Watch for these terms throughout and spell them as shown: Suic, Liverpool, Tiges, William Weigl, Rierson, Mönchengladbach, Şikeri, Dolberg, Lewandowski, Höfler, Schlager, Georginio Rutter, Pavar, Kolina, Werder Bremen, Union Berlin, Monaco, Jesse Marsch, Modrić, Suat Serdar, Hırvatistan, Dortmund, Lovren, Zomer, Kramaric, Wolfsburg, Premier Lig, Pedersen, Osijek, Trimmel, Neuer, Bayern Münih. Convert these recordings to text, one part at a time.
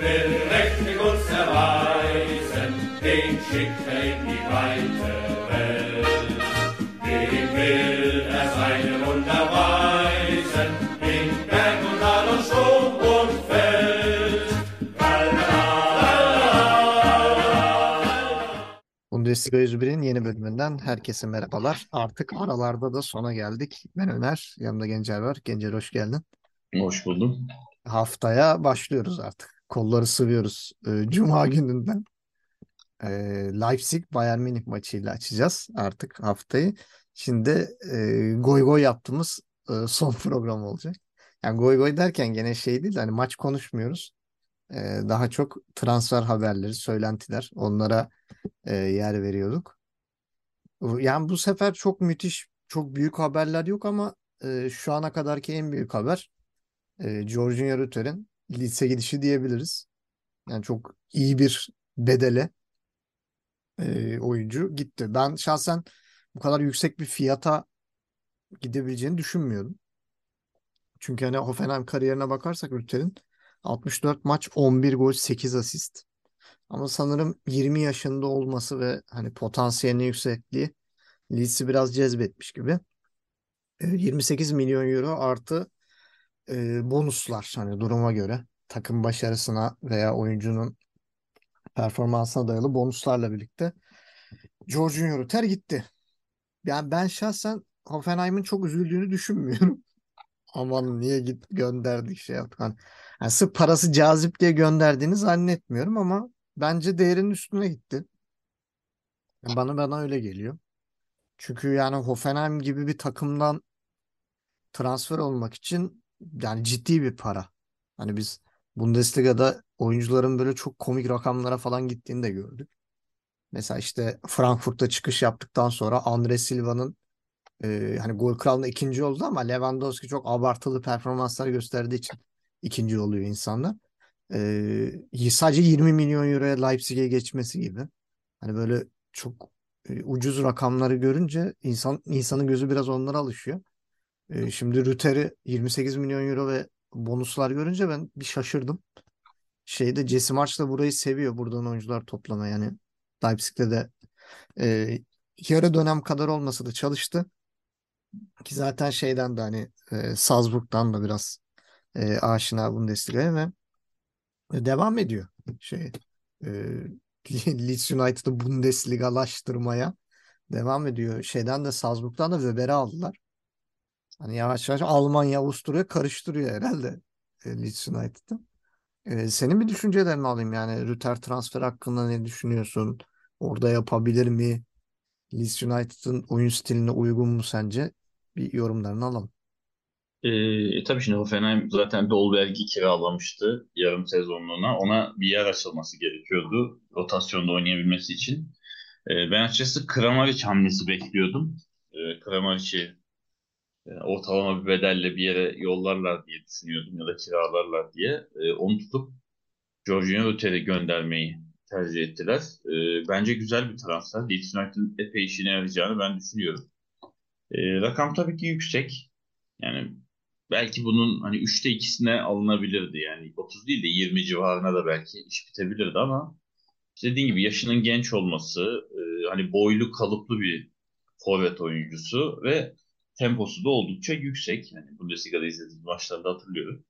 will mächtig uns erweisen, den schickt in die weite Welt. Dem will seine Wunder weisen, in Berg und Tal und Sturm und Feld. Bundesliga 101'in yeni bölümünden herkese merhabalar. Artık aralarda da sona geldik. Ben Ömer, yanımda Gencer var. Gencer hoş geldin. Hoş buldum. Haftaya başlıyoruz artık. Kolları sıvıyoruz. Cuma gününden Leipzig Bayern Münih maçıyla açacağız artık haftayı. Şimdi goy goy yaptığımız son program olacak. Yani goy goy derken gene şey değil, hani maç konuşmuyoruz. Daha çok transfer haberleri, söylentiler, onlara yer veriyorduk. Yani bu sefer çok müthiş, çok büyük haberler yok ama şu ana kadarki en büyük haber Georginio Rutter'in Leeds'e gidişi diyebiliriz. Yani çok iyi bir bedele oyuncu gitti. Ben şahsen bu kadar yüksek bir fiyata gidebileceğini düşünmüyordum. Çünkü hani Hoffenheim kariyerine bakarsak Rutter'in 64 maç, 11 gol, 8 asist. Ama sanırım 20 yaşında olması ve hani potansiyelinin yüksekliği Leeds'i biraz cezbetmiş gibi. 28 milyon euro artı bonuslar, hani duruma göre takım başarısına veya oyuncunun performansına dayalı bonuslarla birlikte Georginio Rutter gitti. Yani ben şahsen Hoffenheim'in çok üzüldüğünü düşünmüyorum. Aman niye gönderdik şey yaptık. Yani sırf parası cazip diye gönderdiğini zannetmiyorum ama bence değerinin üstüne gitti. Yani bana öyle geliyor. Çünkü yani Hoffenheim gibi bir takımdan transfer olmak için yani ciddi bir para. Hani biz Bundesliga'da oyuncuların böyle çok komik rakamlara falan gittiğini de gördük. Mesela işte Frankfurt'ta çıkış yaptıktan sonra Andre Silva'nın hani gol kralında ikinci oldu ama Lewandowski çok abartılı performanslar gösterdiği için ikinci oluyor insanlar. Sadece 20 milyon euroya Leipzig'e geçmesi gibi. Hani böyle çok ucuz rakamları görünce insanın gözü biraz onlara alışıyor. Şimdi Rüter'i 28 milyon euro ve bonuslar görünce ben bir şaşırdım. Şeyde Jesse Marsch da burayı seviyor. Buradan oyuncular toplama yani. Leipzig'te de yarı dönem kadar olmasa da çalıştı. Ki zaten şeyden de hani Salzburg'dan da biraz aşina Bundesliga'ya ve devam ediyor. Leeds United'ı Bundesliga'laştırmaya devam ediyor. Şeyden de Salzburg'dan da Weber'i aldılar. Hani yavaş yavaş Almanya, Avusturya karıştırıyor herhalde Leeds United'ı. Senin bir düşüncelerini alayım yani Rutter transfer hakkında ne düşünüyorsun? Orada yapabilir mi? Leeds United'ın oyun stiline uygun mu sence? Bir yorumlarını alalım. Tabii şimdi Hoffenheim zaten Dolberg'i kiralamıştı yarım sezonluğuna. Ona bir yer açılması gerekiyordu rotasyonda oynayabilmesi için. Ben açıkçası Kramaric hamlesi bekliyordum. Kramaric'i ortalama bir bedelle bir yere yollarlar diye düşünüyordum ya da kiralarlar diye. Onu tutup Georginio Rutter'e göndermeyi tercih ettiler. Bence güzel bir transfer. Leeds United'ın epey işine yarayacağını ben düşünüyorum. Rakam tabii ki yüksek. Yani belki bunun hani 3'te 2'sine alınabilirdi. Yani 30 değil de 20 civarına da belki iş bitebilirdi ama işte dediğim gibi yaşının genç olması, hani boylu kalıplı bir forvet oyuncusu ve temposu da oldukça yüksek. Yani Bundesliga'da izlediğimiz maçlarda hatırlıyorum.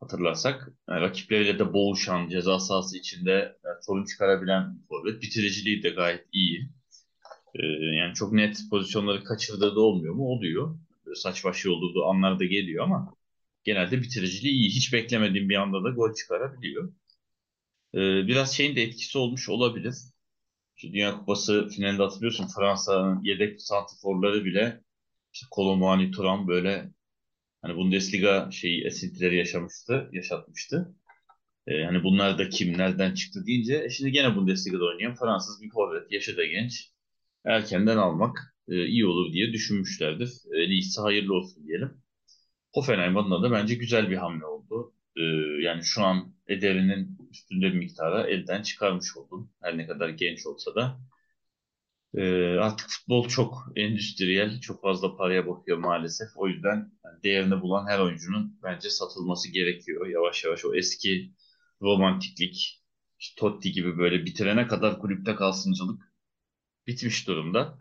Hatırlarsak yani rakipleriyle de boğuşan, ceza sahası içinde yani sorun çıkarabilen bir forvet. Bitiriciliği de gayet iyi. Yani çok net pozisyonları kaçırdığı da olmuyor mu? Oluyor. Böyle saç başı olduğu anlar da geliyor ama genelde bitiriciliği iyi. Hiç beklemediğim bir anda da gol çıkarabiliyor. Biraz şeyin de etkisi olmuş olabilir. İşte Dünya Kupası finalinde hatırlıyorsun Fransa'nın yedek santrforları bile İşte Kolomani, Turan böyle hani Bundesliga esintileri yaşatmıştı. Hani bunlar da kim, nereden çıktı deyince şimdi gene Bundesliga'da oynayan Fransız bir forvet, yaşı da genç. Erkenden almak iyi olur diye düşünmüşlerdir. Leeds'e hayırlı olsun diyelim. Hoffenheim adına da bence güzel bir hamle oldu. Yani şu an ederinin üstünde bir miktara elden çıkarmış oldum. Her ne kadar genç olsa da. Artık futbol çok endüstriyel, çok fazla paraya bakıyor maalesef. O yüzden değerini bulan her oyuncunun bence satılması gerekiyor. Yavaş yavaş o eski romantiklik, işte Totti gibi böyle bitirene kadar kulüpte kalsıncılık bitmiş durumda.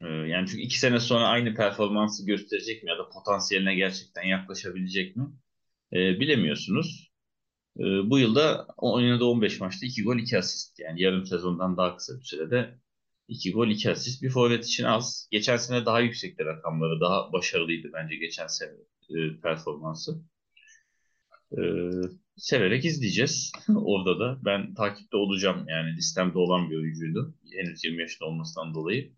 Yani çünkü 2 sene sonra aynı performansı gösterecek mi ya da potansiyeline gerçekten yaklaşabilecek mi bilemiyorsunuz. Bu yılda oynadığı 15 maçta 2 gol 2 asist. Yani yarım sezondan daha kısa bir sürede 2 gol 2 asist. Bir forvet için az. Geçen sene daha yüksekti rakamları. Daha başarılıydı bence geçen sene performansı. Severek izleyeceğiz. Orada da ben takipte olacağım. Yani listemde olan bir oyuncuydu. Henüz 20 yaşında olmasından dolayı.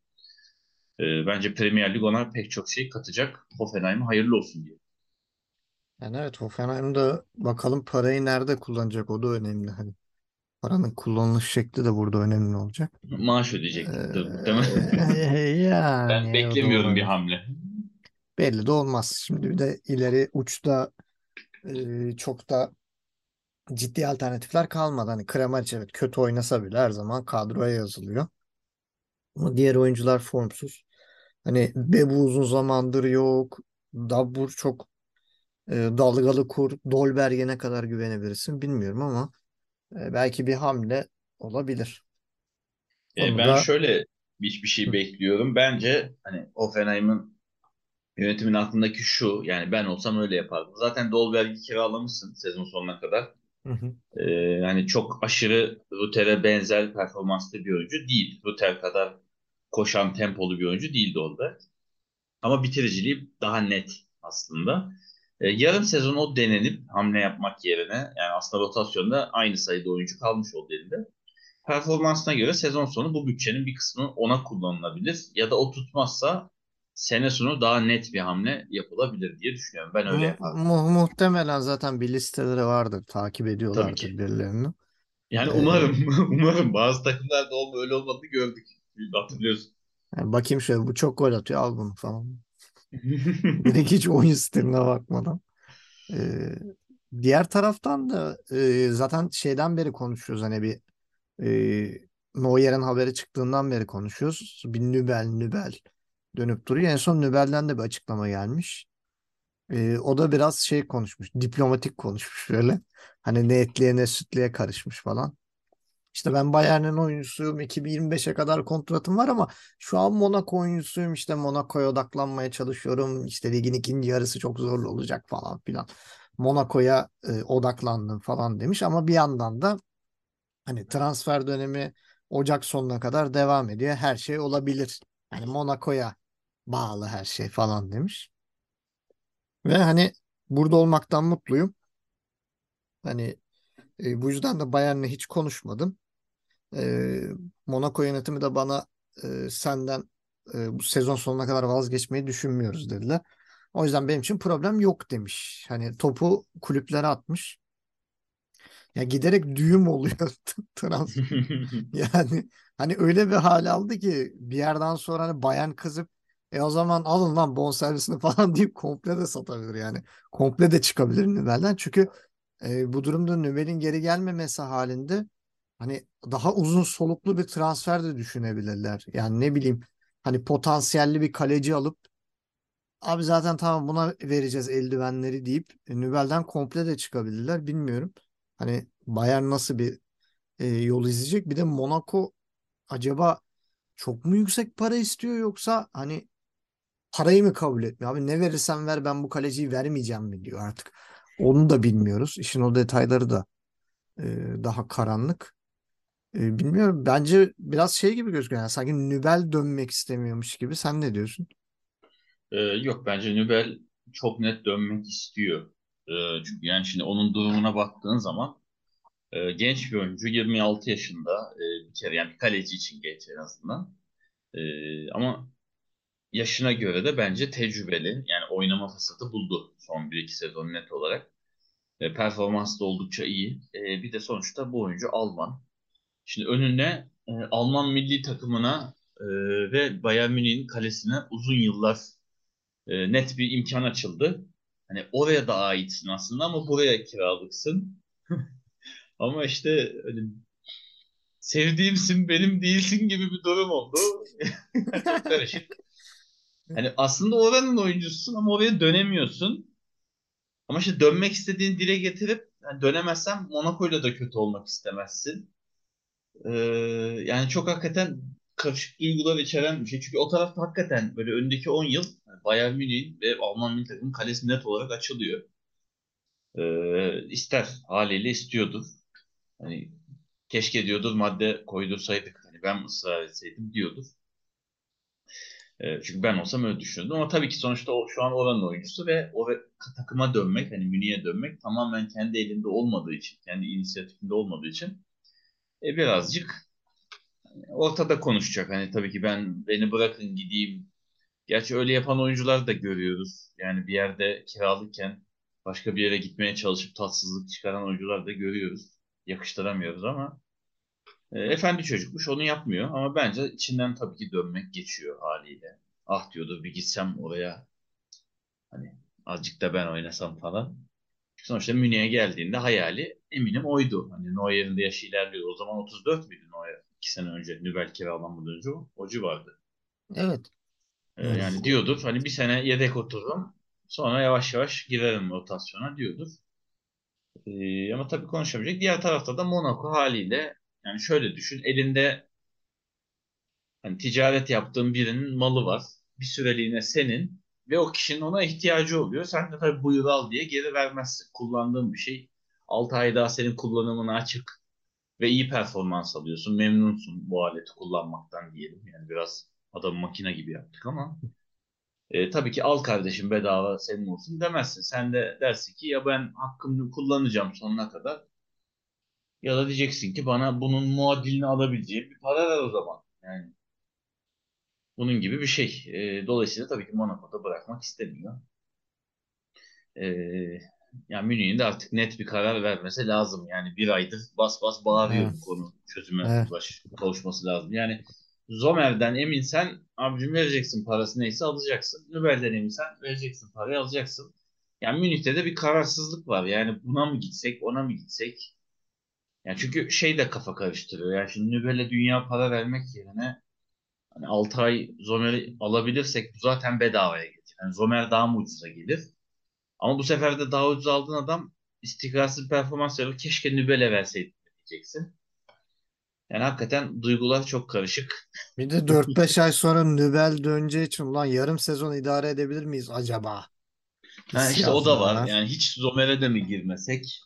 Bence Premier Lig ona pek çok şey katacak. Hoffenheim'e hayırlı olsun diye. Yani evet, Hoffenheim'da bakalım parayı nerede kullanacak, o da önemli. Hani paranın kullanılış şekli de burada önemli olacak. Maaş ödeyecek değil mi? Yani, ben beklemiyorum bir hamle. Belli de olmaz. Şimdi bir de ileri uçta çok da ciddi alternatifler kalmadı. Hani Kramaric evet kötü oynasa bile her zaman kadroya yazılıyor. Ama diğer oyuncular formsuz. Hani Bebu uzun zamandır yok. Dabur çok dalgalı kur. Dolberg'e ne kadar güvenebilirsin bilmiyorum ama belki bir hamle olabilir. Ben şöyle bir şey bekliyorum. Bence hani Hoffenheim'in yönetimin aklındaki şu, yani ben olsam öyle yapardım. Zaten Dolberg'i kiralamışsın sezon sonuna kadar. Hani çok aşırı Rutter'e benzer performanslı bir oyuncu değil. Rutter kadar koşan tempolu bir oyuncu değil Dolberg. Ama bitiriciliği daha net aslında. Yarım sezon o denenip hamle yapmak yerine, yani aslında rotasyonda aynı sayıda oyuncu kalmış oldu elinde. Performansına göre sezon sonu bu bütçenin bir kısmı ona kullanılabilir. Ya da o tutmazsa sene sonu daha net bir hamle yapılabilir diye düşünüyorum. Ben öyle yaparım. Muhtemelen zaten bir listeleri vardır. Takip ediyorlardır birilerini. Yani umarım bazı takımlarda öyle olmadığını gördük. Hatırlıyorsun. Yani bakayım şöyle, bu çok gol atıyor, al bunu falan. Direkt hiç oyun stiline bakmadan. Diğer taraftan da zaten şeyden beri konuşuyoruz, hani bir Neuer'in haberi çıktığından beri konuşuyoruz. Bir Nübel dönüp duruyor. En son Nübel'den de bir açıklama gelmiş. O da biraz şey konuşmuş. Diplomatik konuşmuş böyle. Hani ne etliye ne sütliye karışmış falan. İşte ben Bayern'in oyuncusuyum. 2025'e kadar kontratım var ama şu an Monaco oyuncusuyum. İşte Monaco'ya odaklanmaya çalışıyorum. İşte ligin ikinci yarısı çok zorlu olacak falan filan. Monaco'ya odaklandım falan demiş ama bir yandan da hani transfer dönemi Ocak sonuna kadar devam ediyor. Her şey olabilir. Hani Monaco'ya bağlı her şey falan demiş. Ve hani burada olmaktan mutluyum. Hani bu yüzden de Bayern'le hiç konuşmadım. Monaco yönetimi de bana senden bu sezon sonuna kadar vazgeçmeyi düşünmüyoruz dediler. O yüzden benim için problem yok demiş. Hani topu kulüplere atmış. Ya giderek düğüm oluyor transfer. Yani hani öyle bir hal aldı ki bir yerden sonra hani Bayern kızıp o zaman alın lan bonservisini falan deyip komple de satabilir yani. Komple de çıkabilir Nübel'den. Çünkü bu durumda Nübel'in geri gelmemesi halinde hani daha uzun soluklu bir transfer de düşünebilirler. Yani ne bileyim hani potansiyelli bir kaleci alıp abi zaten tamam buna vereceğiz eldivenleri deyip Nübel'den komple de çıkabilirler. Bilmiyorum. Hani Bayern nasıl bir yol izleyecek? Bir de Monaco acaba çok mu yüksek para istiyor yoksa hani parayı mı kabul etmiyor? Abi ne verirsen ver ben bu kaleciyi vermeyeceğim mi diyor artık. Onu da bilmiyoruz. İşin o detayları da daha karanlık. Bilmiyorum. Bence biraz şey gibi gözüküyor. Yani sanki Nübel dönmek istemiyormuş gibi. Sen ne diyorsun? Yok. Bence Nübel çok net dönmek istiyor. Çünkü yani şimdi onun durumuna baktığın zaman genç bir oyuncu, 26 yaşında bir kere, yani bir kaleci için genç en azından. Ama yaşına göre de bence tecrübeli. Yani oynama fırsatı buldu son 1-2 sezon net olarak. Performans da oldukça iyi. Bir de sonuçta bu oyuncu Alman. Şimdi önüne Alman milli takımına ve Bayern Münih'in kalesine uzun yıllar net bir imkan açıldı. Hani oraya da aitsin aslında ama buraya kiralıksın. Ama işte hani sevdiğimsin, benim değilsin gibi bir durum oldu. Çok karışık. Yani aslında oranın oyuncusun ama oraya dönemiyorsun. Ama işte dönmek istediğini dile getirip yani dönemezsen Monaco'yla da kötü olmak istemezsin. Yani çok hakikaten karışık duygular içeren bir şey. Çünkü o tarafta hakikaten böyle öndeki 10 yıl yani Bayern Münih'in ve Alman milli takımın kalesi net olarak açılıyor. İster haliyle istiyordur. Hani keşke diyordur madde koydursaydık. Hani ben ısrar etseydim diyordur. Çünkü ben olsam öyle düşünüyordum. Ama tabii ki sonuçta şu an oranın oyuncusu ve o takıma dönmek, hani Münih'e dönmek tamamen kendi elinde olmadığı için, kendi inisiyatifinde olmadığı için birazcık ortada konuşacak. Hani tabii ki beni bırakın gideyim. Gerçi öyle yapan oyuncular da görüyoruz. Yani bir yerde kiralıkken başka bir yere gitmeye çalışıp tatsızlık çıkaran oyuncular da görüyoruz. Yakıştıramıyoruz ama efendi çocukmuş, onu yapmıyor. Ama bence içinden tabii ki dönmek geçiyor haliyle. Ah diyordu, bir gitsem oraya, hani azıcık da ben oynasam falan. Sonuçta Münih'e geldiğinde hayali eminim oydu. Hani Neuer'in de yaşı ilerliyor. O zaman 34 müydü Neuer? 2 sene önce Nübel kiralanmadan önce o civardı. Evet. Yani diyordur hani bir sene yedek otururum. Sonra yavaş yavaş girerim rotasyona diyordur. Ama tabii konuşamayacak. Diğer tarafta da Monaco haliyle yani şöyle düşün. Elinde hani ticaret yaptığın birinin malı var. Bir süreliğine senin ve o kişinin ona ihtiyacı oluyor. Sen de tabii buyur al diye geri vermezsin. Kullandığın bir şey 6 ay daha senin kullanımına açık ve iyi performans alıyorsun. Memnunsun bu aleti kullanmaktan diyelim. Yani biraz adamı makine gibi yaptık ama tabii ki al kardeşim bedava senin olsun demezsin. Sen de dersin ki ya ben hakkımı kullanacağım sonuna kadar ya da diyeceksin ki bana bunun muadilini alabileceğim bir para ver o zaman. Yani bunun gibi bir şey. Dolayısıyla tabii ki Monaco'da bırakmak istemiyor. Yani Münih'in de artık net bir karar vermesi lazım. Yani bir aydır bas bas bağırıyor evet. Konu çözüme evet. Kavuşması lazım. Yani Zomer'den eminsen abicim vereceksin parası neyse alacaksın. Nübel'den eminsen vereceksin parayı alacaksın. Yani Münih'te de bir kararsızlık var. Yani buna mı gitsek ona mı gitsek? Yani çünkü şey de kafa karıştırıyor. Yani şimdi Nübel'e dünya para vermek yerine hani 6 ay Zomer'i alabilirsek bu zaten bedavaya gelir. Yani Zomer daha mı ucuza gelir? Ama bu sefer de daha ucuz aldığın adam istikrarsız performans veriyor. Keşke Nübel'e verseydi diyeceksin. Yani hakikaten duygular çok karışık. Bir de 4-5 ay sonra Nübel döneceği için ulan yarım sezon idare edebilir miyiz acaba? Yani işte o da var. Yani hiç Zomer'e de mi girmesek?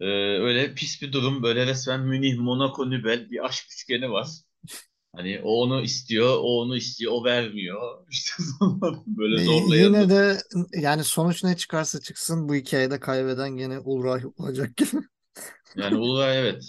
Öyle pis bir durum. Böyle resmen Münih, Monaco, Nübel bir aşk üçgeni var. Hani o onu istiyor, o onu istiyor, o vermiyor. İşte böyle zorlayalım. Yine de yani sonuç ne çıkarsa çıksın bu hikayede kaybeden gene Ulrah olacak gibi. Yani Ulrah evet.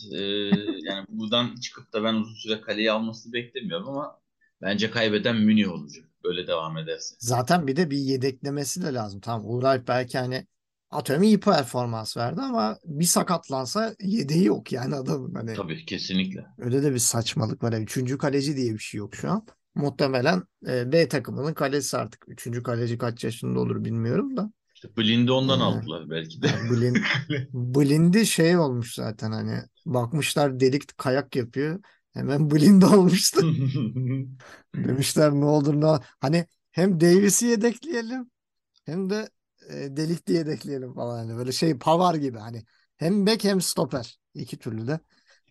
Yani buradan çıkıp da ben uzun süre kaleyi almasını beklemiyorum ama bence kaybeden Münih olacak. Böyle devam ederse. Zaten bir de bir yedeklemesi de lazım. Tamam Ulrah belki hani atıyorum iyi performans verdi ama bir sakatlansa yedeği yok yani adamın. Hani tabii kesinlikle. Öyle de bir saçmalık var. Yani üçüncü kaleci diye bir şey yok şu an. Muhtemelen B takımının kalecisi artık. Üçüncü kaleci kaç yaşında olur bilmiyorum da. İşte Blind'i ondan aldılar belki de. Yani Blind'i şey olmuş zaten hani bakmışlar delik kayak yapıyor. Hemen Blind'i almışlar. Demişler ne olur ne hani hem Davis'i yedekleyelim hem de delik diye yedekleyelim falan hani böyle şey Pavar gibi hani hem bek hem stoper iki türlü de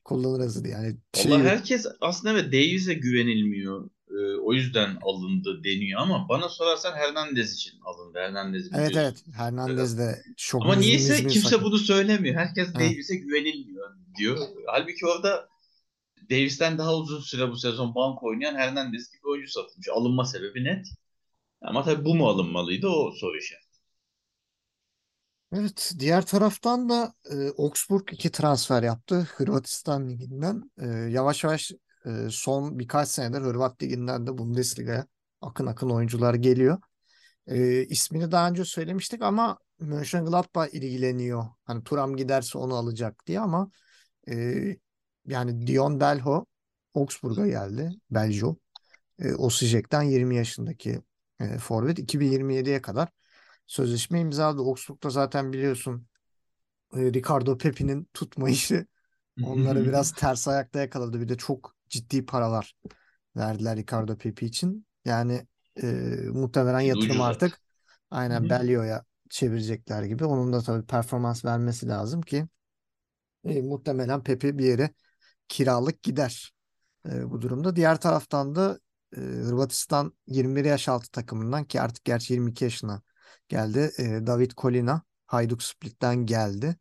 kullanırız diye. Yani şey... Herkes aslında evet Davis'e güvenilmiyor o yüzden alındı deniyor ama bana sorarsan Hernandez için alındı. Hernandez biliyorsun. Evet Hernandez de çok ama niyeyse kimse bunu söylemiyor. Herkes Davis'e güvenilmiyor diyor. Halbuki orada Davis'ten daha uzun süre bu sezon bank oynayan Hernandez gibi oyuncu satılmış. Alınma sebebi net. Ama tabii bu mu alınmalıydı o soru işareti. Evet, diğer taraftan da Augsburg 2 transfer yaptı Hırvatistan liginden. Yavaş yavaş son birkaç senedir Hırvat liginden de Bundesliga'ya akın oyuncular geliyor. İsmini daha önce söylemiştik ama Mönchengladbach ilgileniyor. Hani Thuram giderse onu alacak diye ama yani Dion Beljo Augsburg'a geldi. Beljo. Osijek'ten 20 yaşındaki forvet 2027'ye kadar sözleşme imzaladı. Augsburg'da zaten biliyorsun Ricardo Pepi'nin tutma işi onları biraz ters ayakta yakaladı. Bir de çok ciddi paralar verdiler Ricardo Pepi için. Yani muhtemelen yatırım artık aynen Beljo'ya çevirecekler gibi. Onun da tabii performans vermesi lazım ki muhtemelen Pepi bir yere kiralık gider bu durumda. Diğer taraftan da Hırvatistan 21 yaş altı takımından, ki artık gerçi 22 yaşına geldi, David Kolina Hajduk Split'ten geldi.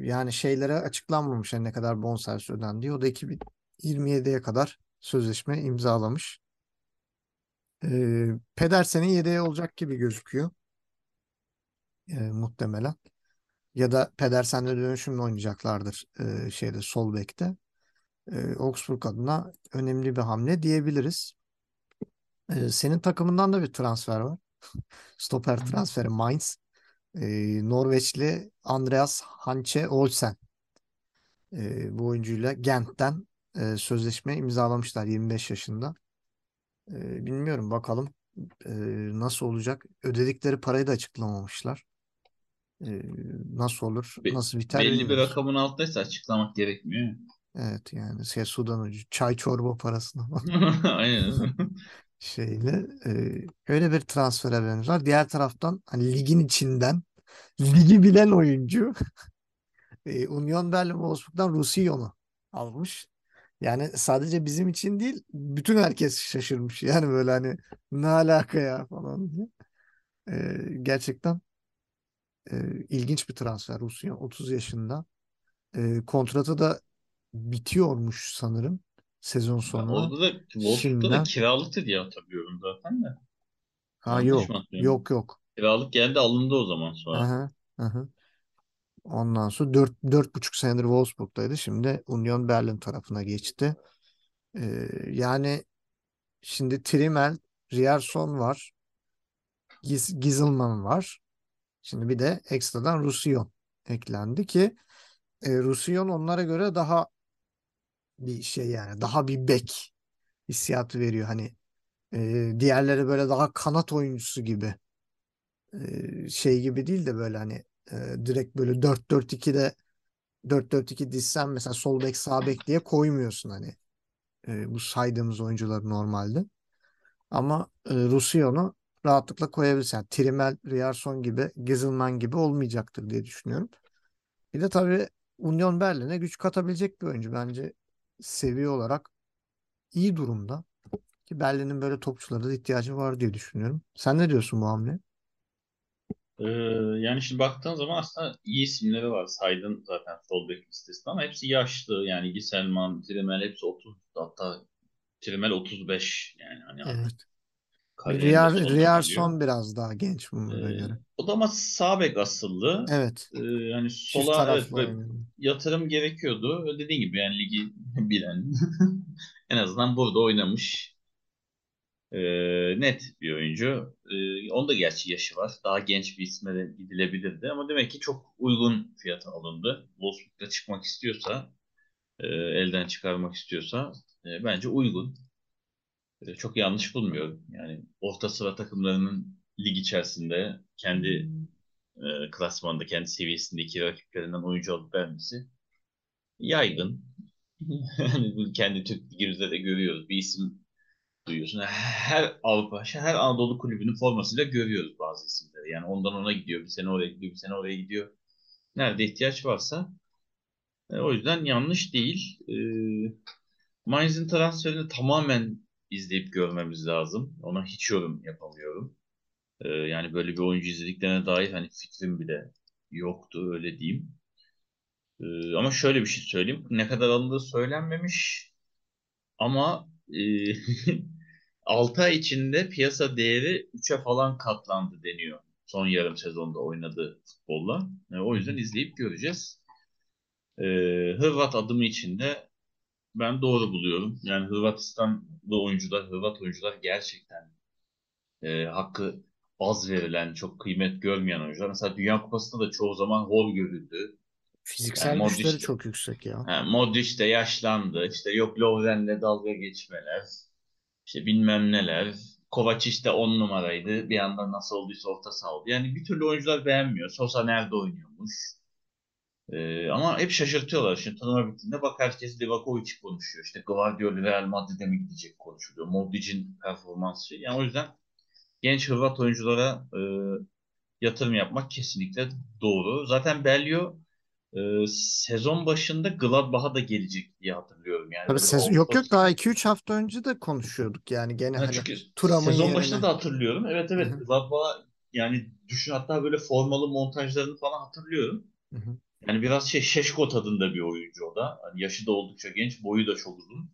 Yani şeylere açıklanmamış yani ne kadar bonservis ödendiği. O da 2027'ye kadar sözleşme imzalamış. Pedersen'in yedeği olacak gibi gözüküyor. Muhtemelen. Ya da Pedersen'le dönüşümle oynayacaklardır sol bekte. Augsburg adına önemli bir hamle diyebiliriz. Senin takımından da bir transfer var. Stoper transferi Mainz. Norveçli Andreas Hanche Olsen. Bu oyuncuyla Gent'ten sözleşme imzalamışlar 25 yaşında. Bilmiyorum bakalım nasıl olacak. Ödedikleri parayı da açıklamamışlar. Nasıl olur? Nasıl biter? Belli bir rakamın altındaysa açıklamak gerekmiyor. Evet yani Sudan ucu çay çorba parasına. Aynen. Şeyle öyle bir transfere benziyorlar. Diğer taraftan hani ligin içinden ligi bilen oyuncu Union Berlin Wolfsburg'dan Roussillon'u almış. Yani sadece bizim için değil, bütün herkes şaşırmış. Yani böyle hani ne alaka ya falan diye. Gerçekten ilginç bir transfer. Roussillon 30 yaşında. Kontratı da bitiyormuş sanırım sezon sonu. Orada da Wolfsburg'da da kiralıktı diye hatırlıyorum zaten de. Ha yok. Kiralık geldi, alındı o zaman sonra. Aha. Ondan sonra 4,5 senedir Wolfsburg'daydı. Şimdi Union Berlin tarafına geçti. Yani şimdi Trimmel, Rierson var. Gießelmann var. Şimdi bir de ekstradan Roussillon eklendi ki Roussillon onlara göre daha bir şey, yani daha bir bek hissiyatı veriyor. Hani diğerleri böyle daha kanat oyuncusu gibi şey gibi değil de böyle hani direkt böyle 4-4-2'de 4-4-2 dizsen mesela sol bek sağ bek diye koymuyorsun hani bu saydığımız oyuncular normalde. Ama Roussillon'u rahatlıkla koyabilirsin. Yani Trimmel, Rierson gibi, Gießelmann gibi olmayacaktır diye düşünüyorum. Bir de tabii Union Berlin'e güç katabilecek bir oyuncu. Bence seviye olarak iyi durumda. Ki Berlin'in böyle topçulara da ihtiyacı var diye düşünüyorum. Sen ne diyorsun bu hamle? Yani şimdi baktığın zaman aslında iyi isimleri var. Saydın zaten sol bek listesinde ama hepsi yaşlı. Yani Gießelmann, Trimmel hepsi 30. Hatta Trimmel 35. Yani hani evet. Rierson biraz daha genç bunlara göre. O da ama sağ bek asıllı. Evet. Yani sola yatırım gerekiyordu. Dediğim gibi yani ligi bilen en azından burada oynamış net bir oyuncu. Onda gerçi yaşı var. Daha genç bir isme de gidilebilirdi ama demek ki çok uygun fiyata alındı. Wolfsburg'da çıkmak istiyorsa, elden çıkarmak istiyorsa bence uygun. Çok yanlış bulmuyorum. Yani orta sıra takımlarının lig içerisinde kendi klasmanda, kendi seviyesindeki rakiplerinden oyuncu alıp vermesi yaygın. Kendi Türk ligimizde de görüyoruz. Bir isim duyuyorsun. Her Anadolu kulübünün formasıyla görüyoruz bazı isimleri. Yani ondan ona gidiyor. Bir sene oraya gidiyor, bir sene oraya gidiyor. Nerede ihtiyaç varsa. O yüzden yanlış değil. Mainz'in transferini tamamen izleyip görmemiz lazım. Ona hiç yorum yapamıyorum. Yani böyle bir oyuncu izlediklerine dair hani fikrim bile yoktu, öyle diyeyim. Ama şöyle bir şey söyleyeyim. Ne kadar alındığı söylenmemiş ama 6 ay içinde piyasa değeri 3'e falan katlandı deniyor. Son yarım sezonda oynadığı futbolla. Yani o yüzden izleyip göreceğiz. Hırvat adımı içinde ben doğru buluyorum. Yani Hırvatistanlı oyuncular, Hırvat oyuncular gerçekten hakkı az verilen, çok kıymet görmeyen oyuncular. Mesela Dünya Kupası'nda da çoğu zaman hor görüldü. Fiziksel yani güçleri çok yüksek ya. Modrić de yaşlandı. İşte yok Lovren'le dalga geçmeler. İşte bilmem neler. Kovačić de 10 numaraydı. Bir yandan nasıl olduysa orta saha oldu. Yani bir türlü oyuncular beğenmiyor. Sosa nerede oynuyormuş? Ama hep şaşırtıyorlar. Şimdi turnuva bittiğinde bak herkes Livakovic konuşuyor. İşte Guardiola Real Madrid'e mi gidecek konuşuluyor. Modric'in performansı. Yani o yüzden genç Hırvat oyunculara yatırım yapmak kesinlikle doğru. Zaten Beljo sezon başında Gladbach'a da gelecek diye hatırlıyorum. Yani tabii yok daha 2-3 hafta önce de konuşuyorduk yani gene yani hani Turam'ın sezon başında da hatırlıyorum. Evet Hı-hı. Gladbach'a yani düşün hatta böyle formalı montajlarını falan hatırlıyorum. Hı-hı. Yani biraz Şeşko tadında bir oyuncu o da. Yani yaşı da oldukça genç, boyu da çok uzun.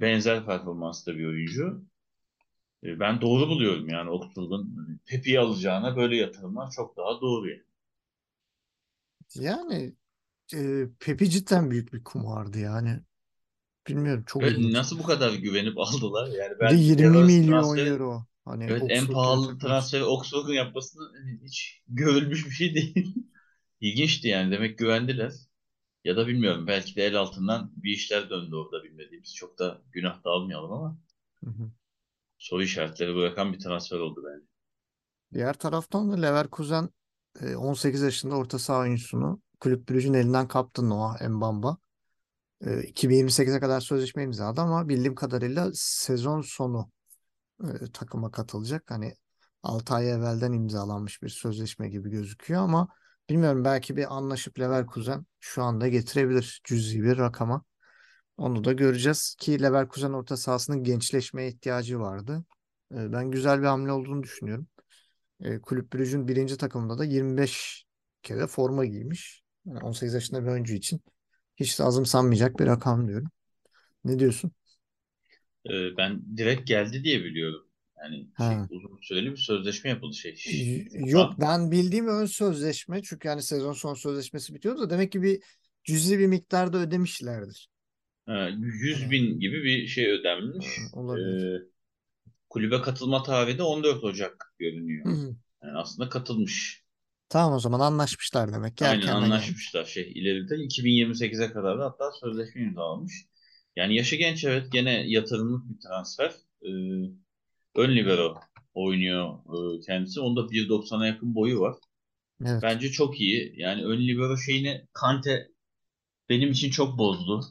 Benzer performansta bir oyuncu. Ben doğru buluyorum yani Augsburg'un Pepi'yi alacağına böyle yatırımlar çok daha doğru yani. Yani Pepi cidden büyük bir kumardı yani. Bilmiyorum çok öyle, nasıl bu kadar güvenip aldılar yani. Ben 20 milyon euro. Hani evet, en pahalı transferi Augsburg'un yapmasını hiç görülmüş bir şey değil. İlginçti yani, demek güvendiler. Ya da bilmiyorum, belki de el altından bir işler döndü orada bilmediğimiz. Çok da günah da almayalım ama. Hı. Soru işaretleri bırakan bir transfer oldu bence. Diğer taraftan da Leverkusen 18 yaşında orta saha oyuncusunu Kulüp Brüj'ün elinden kaptı Noah Mbamba. 2028'e kadar sözleşme imzaladı ama bildiğim kadarıyla sezon sonu takıma katılacak. Hani 6 ay evvelden imzalanmış bir sözleşme gibi gözüküyor ama bilmiyorum, belki bir anlaşıp Leverkusen şu anda getirebilir cüzi bir rakama. Onu da göreceğiz ki Leverkusen orta sahasının gençleşmeye ihtiyacı vardı. Ben güzel bir hamle olduğunu düşünüyorum. Kulüp Brüj'ün birinci takımında da 25 kere forma giymiş. Yani 18 yaşında bir oyuncu için hiç de azımsanmayacak bir rakam diyorum. Ne diyorsun? Ben direkt geldi diye biliyorum. Yani uzun süreli bir sözleşme yapıldı Yok, ben bildiğim ön sözleşme, çünkü yani sezon son sözleşmesi bitiyor da demek ki bir cüzi bir miktarda ödemişlerdir. 100.000 gibi bir şey ödenmiş. Kulübe katılma tarihi de 14 Ocak görünüyor. Hı-hı. Yani aslında katılmış. Tamam, o zaman anlaşmışlar demek ki. Aynen, anlaşmışlar. Yani. İleride 2028'e kadar da hatta sözleşme imzalamış. Yani yaşı genç, evet, gene yatırımlık bir transfer. Ön libero oynuyor kendisi. Onda 1.90'a yakın boyu var. Evet. Bence çok iyi. Yani ön libero şeyini Kante benim için çok bozdu.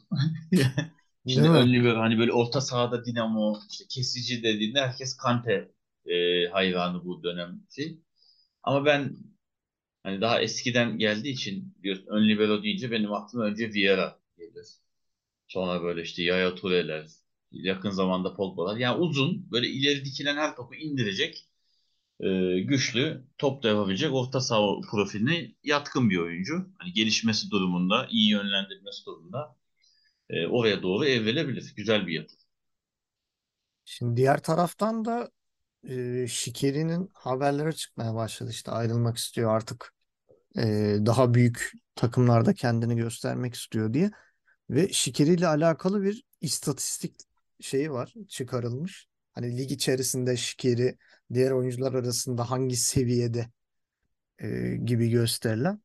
Şimdi ön libero hani böyle orta sahada dinamo, işte kesici dediğinde herkes Kante hayranı bu dönemki. Ama ben hani daha eskiden geldiği için ön libero deyince benim aklıma önce Vieira gelir. Sonra böyle işte Yaya Toure'ler, yakın zamanda Pogba'lar. Yani uzun, böyle ileri dikilen her topu indirecek, güçlü, top da yapabilecek, orta saha profiline yatkın bir oyuncu. Hani gelişmesi durumunda, iyi yönlendirmesi durumunda oraya doğru evrilebilir. Güzel bir yatırım. Şimdi diğer taraftan da Şikeri'nin haberleri çıkmaya başladı. İşte ayrılmak istiyor artık. Daha büyük takımlarda kendini göstermek istiyor diye. Ve Şikeri ile alakalı bir istatistik şeyi var, çıkarılmış. Hani lig içerisinde Şikeri diğer oyuncular arasında hangi seviyede gibi gösterilen.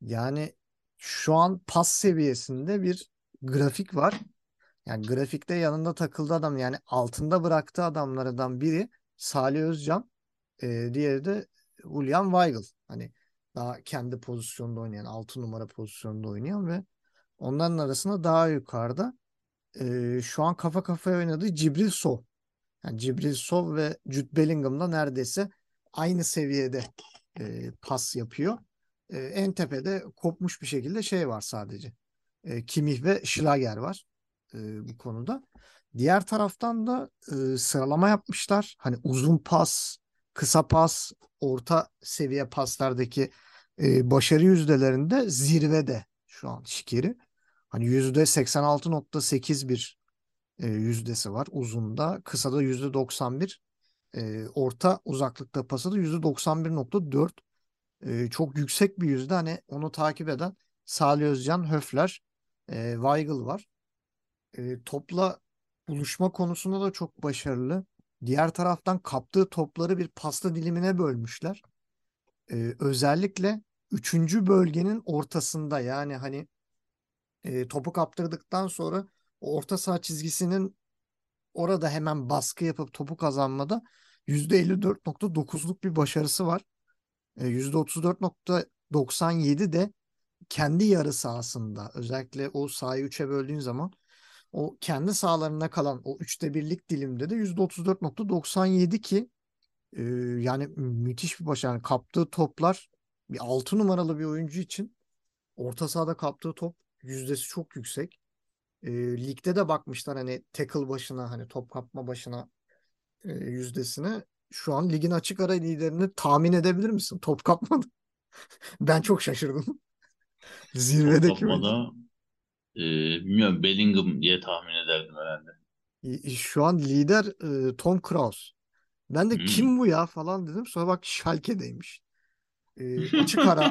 Yani şu an pas seviyesinde bir grafik var. Yani grafikte yanında takıldı adam, yani altında bıraktığı adamlardan biri Salih Özcan, diğeri de William Weigl. Hani daha kendi pozisyonda oynayan, 6 numara pozisyonda oynayan ve onların arasında daha yukarıda şu an kafa kafaya oynadığı Djibril Sow. Yani Djibril Sow ve Jude Bellingham'la neredeyse aynı seviyede pas yapıyor. En tepede kopmuş bir şekilde şey var sadece. Kimmich ve Schlager var bu konuda. Diğer taraftan da sıralama yapmışlar. Hani uzun pas, kısa pas, orta seviye paslardaki başarı yüzdelerinde zirvede şu an Şikeri. Hani %86.8 bir yüzdesi var uzunda. Kısada %91. Orta uzaklıkta pası da %91.4. Çok yüksek bir yüzde. Hani onu takip eden Salih Özcan, Höfler, Weigl var. Topla buluşma konusunda da çok başarılı. Diğer taraftan kaptığı topları bir pasta dilimine bölmüşler. Özellikle 3. bölgenin ortasında, yani hani topu kaptırdıktan sonra orta saha çizgisinin orada hemen baskı yapıp topu kazanmada %54.9'luk bir başarısı var. %34.97 de kendi yarı sahasında, özellikle o sahayı 3'e böldüğün zaman o kendi sahalarına kalan o 3'te 1'lik dilimde de %34.97, ki Yani müthiş bir başarı. Yani kaptığı toplar, bir 6 numaralı bir oyuncu için orta sahada kaptığı top yüzdesi çok yüksek. Ligde de bakmışlar hani tackle başına, hani top kapma başına yüzdesine. Şu an ligin açık ara liderini tahmin edebilir misin? Top kapmadı. Ben çok şaşırdım. Zirvedeki oyuncu. Bilmiyorum, Bellingham diye tahmin ederdim herhalde. Şu an lider Tom Kraus. Ben de kim bu ya falan dedim. Sonra bak Schalke'deymiş.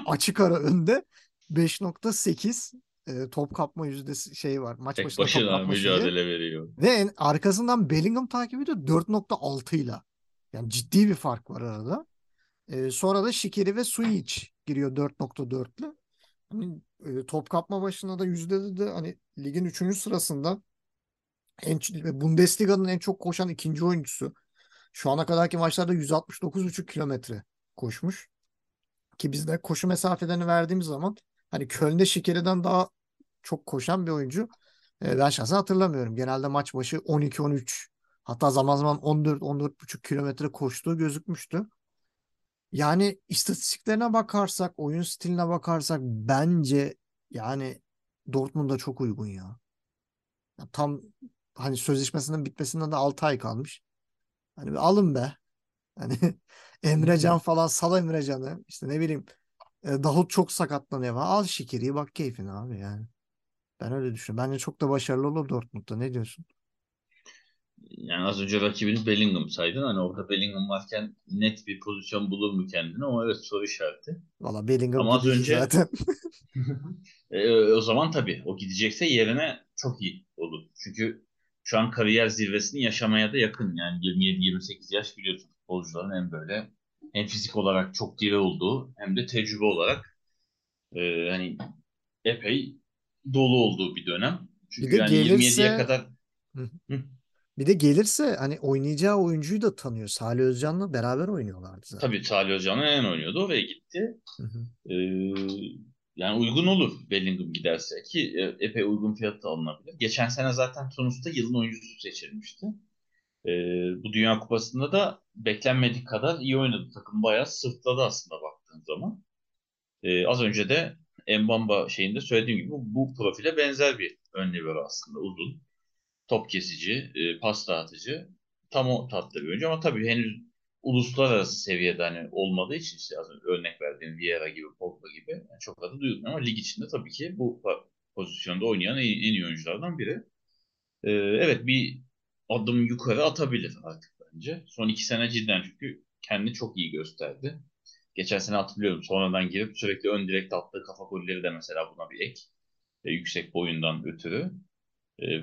Açık ara önde 5.8 top kapma yüzdesi şey var. Maç başına top kapma mücadele veriyor. Ve arkasından Bellingham takip ediyor 4.6 ile. Yani ciddi bir fark var arada. Sonra da Şikeri ve Suic giriyor 4.4'lü. Hani top kapma başına da yüzdede de hani ligin 3. sırasında Bundesliga'nın en çok koşan ikinci oyuncusu. Şu ana kadarki maçlarda 169,5 kilometre koşmuş. Ki biz de koşu mesafelerini verdiğimiz zaman hani Köln'de Şikeri'den daha çok koşan bir oyuncu. Ben şahsen hatırlamıyorum. Genelde maç başı 12-13, hatta zaman zaman 14-14,5 kilometre koştuğu gözükmüştü. Yani istatistiklerine bakarsak, oyun stiline bakarsak bence yani Dortmund'a çok uygun ya. Tam hani sözleşmesinin bitmesinden de 6 ay kalmış. Hani bir alın be. Hani Emrecan falan, sal Emrecan'ı. İşte ne bileyim Davut çok sakatlanıyor. Al Şikeri'yi, bak keyfine abi yani. Ben öyle düşünüyorum. Bence çok da başarılı olur Dortmund'da. Ne diyorsun? Yani az önce rakibini Bellingham saydın. Hani orada Bellingham varken net bir pozisyon bulur mu kendine? O evet soru işareti. Valla Bellingham ama az önce zaten. O zaman tabii o gidecekse yerine çok iyi olur. Çünkü şu an kariyer zirvesini yaşamaya da yakın. Yani 27-28 yaş biliyorsun futbolcuların hem böyle hem fizik olarak çok diri olduğu hem de tecrübe olarak hani epey dolu olduğu bir dönem. Çünkü yani gelirse... 27'ye kadar bir de gelirse hani oynayacağı oyuncuyu da tanıyor. Salih Özcan'la beraber oynuyorlardı zaten. Tabii Salih Özcan'la en oynuyordu. Oraya gitti. Yani uygun olur Bellingham giderse ki epey uygun fiyatta alınabilir. Geçen sene zaten Tunus'ta yılın oyuncusu seçilmişti. Bu Dünya Kupası'nda da beklenmedik kadar iyi oynadı. Takım bayağı sırtladı aslında baktığın zaman. Az önce de Mbamba şeyinde söylediğim gibi bu profile benzer bir ön libero aslında. Uzun, top kesici, pas dağıtıcı. Tam o tatlı bir oyuncu ama tabii henüz uluslararası seviyede hani olmadığı için işte az önce örnek verdiğim Vieira gibi, Pogba gibi yani çok adı duyulmuyor ama lig içinde tabii ki bu pozisyonda oynayan en iyi oyunculardan biri. Evet bir adım yukarı atabilir artık bence. Son 2 sene cidden çünkü kendini çok iyi gösterdi. Geçen sene hatırlıyorum sonradan girip sürekli ön direkte attığı kafa golleri de mesela buna bir ek. Yüksek boyundan ötürü.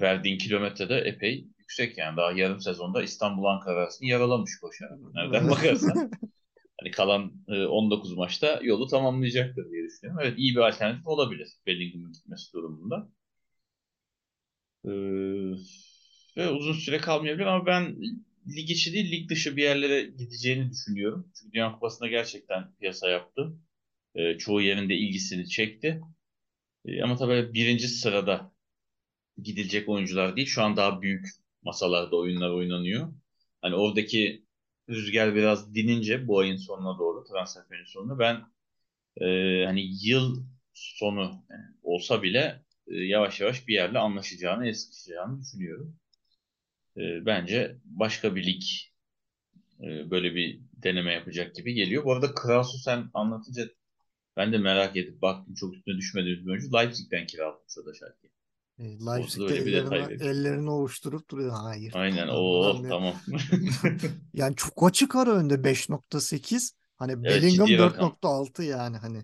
Verdiğin kilometre de epey yüksek yani. Daha yarım sezonda İstanbul-Ankara arasını yaralamış koşarak. Nereden bakarsan. Hani kalan 19 maçta yolu tamamlayacaktır diye düşünüyorum. Evet iyi bir alternatif olabilir Bellingham'ın gitmesi durumunda. Ve uzun süre kalmayabilir ama ben lig içi değil lig dışı bir yerlere gideceğini düşünüyorum. Çünkü Dünya Kupası'nda gerçekten piyasa yaptı. Çoğu yerinde ilgisini çekti. Ama tabii 1. sırada gidilecek oyuncular değil. Şu an daha büyük masalarda oyunlar oynanıyor. Hani oradaki rüzgar biraz dinince bu ayın sonuna doğru, transfer dönemin sonuna ben hani yıl sonu olsa bile yavaş yavaş bir yerle anlaşacağını, eskişeceğini düşünüyorum. Bence başka bir lig böyle bir deneme yapacak gibi geliyor. Bu arada Kraus'u sen anlatınca ben de merak edip baktım. Çok üstüne düşmediğimiz bir oyuncu. Leipzig'den kiralamış o da şarkıyı. Leipzig'te ellerini ovuşturup duruyor. Hayır. Aynen. Tamam. Yani çok açık ara önde 5.8. Hani evet, Bellingham 4.6 yani hani.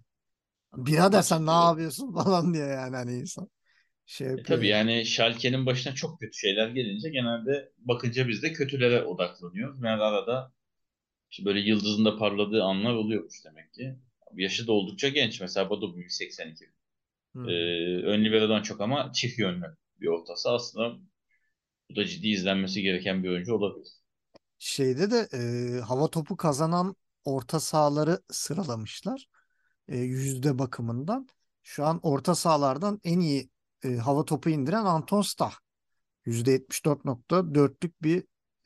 Birader sen ne yapıyorsun falan diye yani hani insan. Tabii yani Schalke'nin başına çok kötü şeyler gelince genelde bakınca biz de kötülere odaklanıyoruz. Yani arada işte böyle yıldızın da parladığı anlar oluyormuş demek ki. Yaşı da oldukça genç. Mesela bu da 82. Ön libero'dan çok ama çift yönlü bir ortası. Aslında bu da ciddi izlenmesi gereken bir oyuncu olabilir. Şeyde de hava topu kazanan orta sahaları sıralamışlar. Yüzde bakımından. Şu an orta sahalardan en iyi hava topu indiren Anton Stach. %74.4'lük bir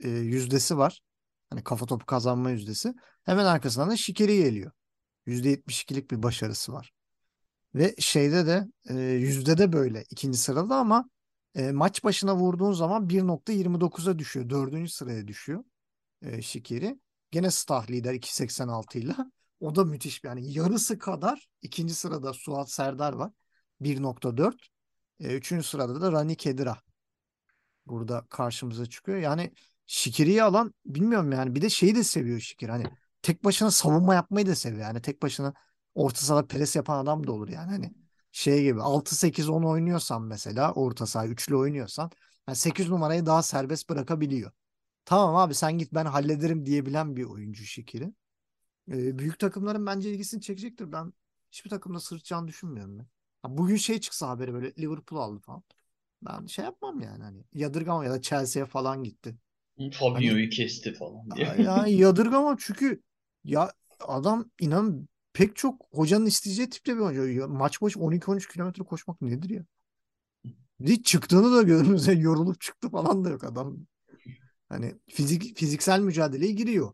yüzdesi var. Hani kafa topu kazanma yüzdesi. Hemen arkasından da Şikeri geliyor. %72'lik bir başarısı var. Ve şeyde de yüzde de böyle ikinci sırada ama maç başına vurduğun zaman 1.29'a düşüyor. Dördüncü sıraya düşüyor Şikeri. Gene Stah lider 2.86 ile. O da müthiş. Yani yarısı kadar. İkinci sırada Suat Serdar var. 1.4. Üçüncü sırada da Rani Kedira. Burada karşımıza çıkıyor. Yani Şikeri'yi alan bilmiyorum yani. Bir de şeyi de seviyor Şikeri. Hani tek başına savunma yapmayı da seviyor. Yani tek başına orta sahada pres yapan adam da olur yani. Hani şey gibi 6-8-10 oynuyorsan mesela orta saha üçlü oynuyorsan yani 8 numarayı daha serbest bırakabiliyor. Tamam abi sen git ben hallederim diyebilen bir oyuncu Şikeri. Büyük takımların bence ilgisini çekecektir. Ben hiçbir takımda sırtacağını düşünmüyorum ben. Ya bugün şey çıksa haberi böyle Liverpool aldı falan. Ben şey yapmam yani hani yadırgamam ya da Chelsea'ye falan gitti. Fabio'yu hani, kesti falan diye. Ya yadırgamam çünkü ya adam inan pek çok hocanın isteyeceği tipte bir oyuncu. Maç başı 12-13 kilometre koşmak nedir ya? Hiç çıktığını da gördünüz. Yorulup çıktı falan da yok adam. Hani fiziksel mücadeleye giriyor.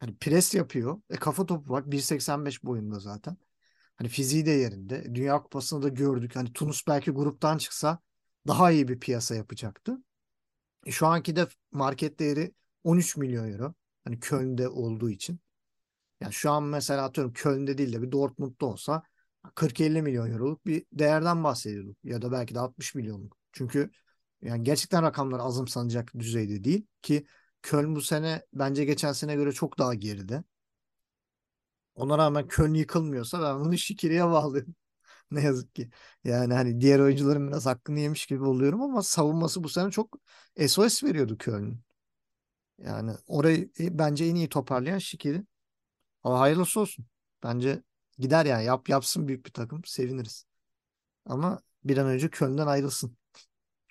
Hani pres yapıyor. Kafa topu bak 1.85 boyunda zaten. Hani fiziği de yerinde. Dünya Kupası'nı da gördük. Hani Tunus belki gruptan çıksa daha iyi bir piyasa yapacaktı. Şu anki de market değeri 13 milyon euro. Hani Köln'de olduğu için. Yani şu an mesela atıyorum Köln'de değil de bir Dortmund'da olsa 40-50 milyon euroluk bir değerden bahsediyorduk. Ya da belki de 60 milyonluk. Çünkü yani gerçekten rakamlar azımsanacak düzeyde değil ki Köln bu sene bence geçen sene göre çok daha geride. Ona rağmen Köln yıkılmıyorsa ben bunu Şikeri'ye bağlıyorum. Ne yazık ki. Yani hani diğer oyuncuların biraz hakkını yemiş gibi oluyorum ama savunması bu sene çok SOS veriyordu Köln'ün. Yani orayı bence en iyi toparlayan Şikeri. Ama hayırlısı olsun. Bence gider yani. Yapsın büyük bir takım. Seviniriz. Ama bir an önce Köln'den ayrılsın.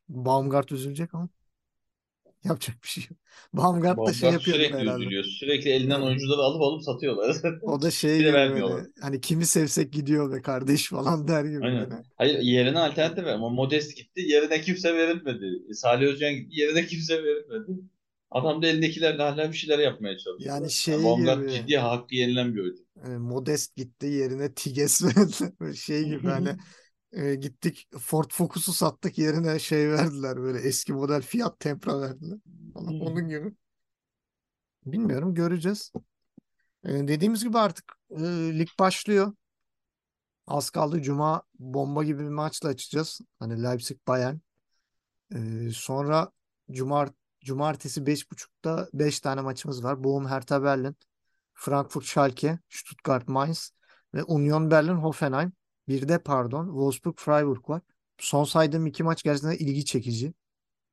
Baumgart üzülecek ama yapacak bir şey yok. Baumgart da şey yapıyor herhalde. Baumgart sürekli üzülüyor. Sürekli elinden oyuncuları alıp satıyorlar. O da şey gibi böyle, hani kimi sevsek gidiyor be kardeş falan der gibi. Aynen. Yani. Hayır yerine alternatif ama Modest gitti. Yerine kimse verilmedi. Salih Özcan gitti. Yerine kimse verilmedi. Adam da elindekilerle hala bir şeyler yapmaya çalışıyor. Yani şey Baumgart ciddi hakkı yenilen bir oyuncu. Modest gitti yerine Tiges verdi. Şey gibi hani gittik Ford Focus'u sattık yerine şey verdiler böyle eski model Fiat Tempra verdiler. Onun gibi. Bilmiyorum göreceğiz. Dediğimiz gibi artık lig başlıyor. Az kaldı Cuma bomba gibi bir maçla açacağız. Hani Leipzig Bayern. Sonra Cumartesi 5.30'da 5 tane maçımız var. Bochum Hertha Berlin, Frankfurt Schalke, Stuttgart Mainz ve Union Berlin Hoffenheim. Bir de pardon Wolfsburg Freiburg var. Son saydığım iki maç gerçekten ilgi çekici.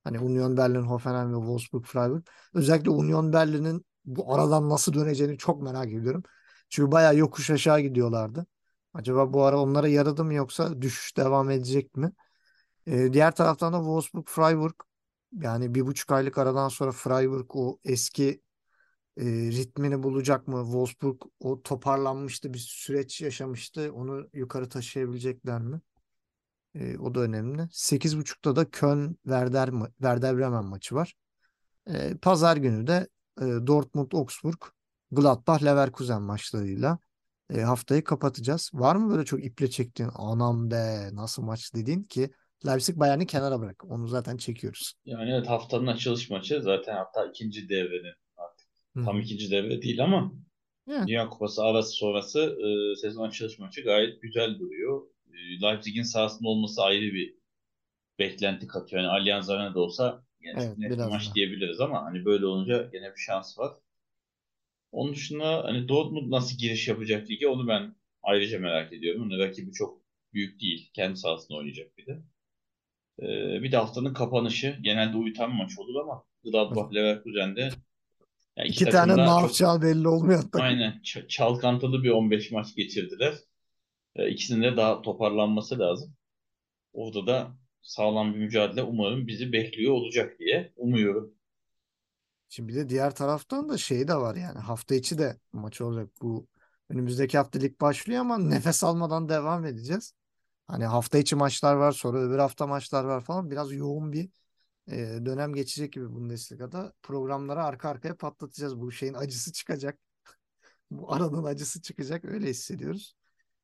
Hani Union Berlin Hoffenheim ve Wolfsburg Freiburg. Özellikle Union Berlin'in bu aradan nasıl döneceğini çok merak ediyorum. Çünkü bayağı yokuş aşağı gidiyorlardı. Acaba bu ara onlara yaradı mı yoksa düşüş devam edecek mi? Diğer taraftan da Wolfsburg Freiburg yani 1,5 aylık aradan sonra Freiburg o eski ritmini bulacak mı? Wolfsburg o toparlanmıştı. Bir süreç yaşamıştı. Onu yukarı taşıyabilecekler mi? O da önemli. 8.30'da da Köln Werder Bremen maçı var. Pazar günü de Dortmund Augsburg Gladbach Leverkusen maçlarıyla haftayı kapatacağız. Var mı böyle çok iple çektiğin anam be nasıl maç dediğin ki Leipzig Bayern'i kenara bırak. Onu zaten çekiyoruz. Yani evet haftanın açılış maçı zaten hatta ikinci devrenin artık. Tam ikinci devre değil ama yani. Dünya Kupası arası sonrası sezon açılış maçı gayet güzel duruyor. Leipzig'in sahasında olması ayrı bir beklenti katıyor. Yani Allianz Arena'da olsa yani evet, net maç da diyebiliriz ama hani böyle olunca gene bir şans var. Onun dışında hani Dortmund nasıl giriş yapacak diye onu ben ayrıca merak ediyorum. Onun rakibi çok büyük değil. Kendi sahasında oynayacak bir de. Bir de haftanın kapanışı genelde uyutan maç olur ama Gladbach Leverkusen'de yani iki tane ne yapacağı çok belli olmuyor. Aynen çalkantılı bir 15 maç geçirdiler. İkisinin de daha toparlanması lazım. Orada da sağlam bir mücadele umarım bizi bekliyor olacak diye umuyorum. Şimdi bir de diğer taraftan da şey de var yani hafta içi de maç olacak bu önümüzdeki hafta lig başlıyor ama nefes almadan devam edeceğiz. Hani hafta içi maçlar var sonra öbür hafta maçlar var falan biraz yoğun bir dönem geçecek gibi Bundesliga'da. Programlara arka arkaya patlatacağız. Bu şeyin acısı çıkacak. Bu aranın acısı çıkacak. Öyle hissediyoruz.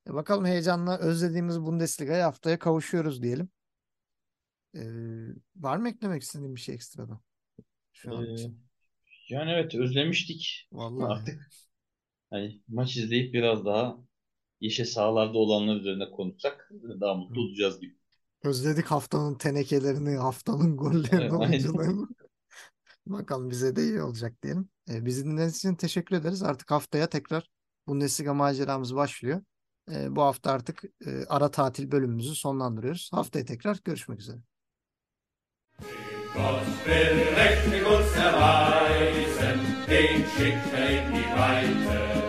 Bakalım, heyecanla özlediğimiz Bundesliga'ya haftaya kavuşuyoruz diyelim. Var mı eklemek istediğin bir şey ekstradan? Şu an için. Yani evet, özlemiştik. Vallahi. Artık hani maç izleyip biraz daha yeşil sahalarda olanlar üzerine konuşsak daha mutlu olacağız gibi. Özledik haftanın tenekelerini, haftanın gollerini, evet, oyuncularını. Bakalım bize de iyi olacak diyelim. Bizi dinlediğiniz için teşekkür ederiz. Artık haftaya tekrar Bundesliga maceramız başlıyor. Bu hafta artık ara tatil bölümümüzü sonlandırıyoruz. Haftaya tekrar görüşmek üzere. Gott will rechtig uns erweisen, den schickt er in die Weite.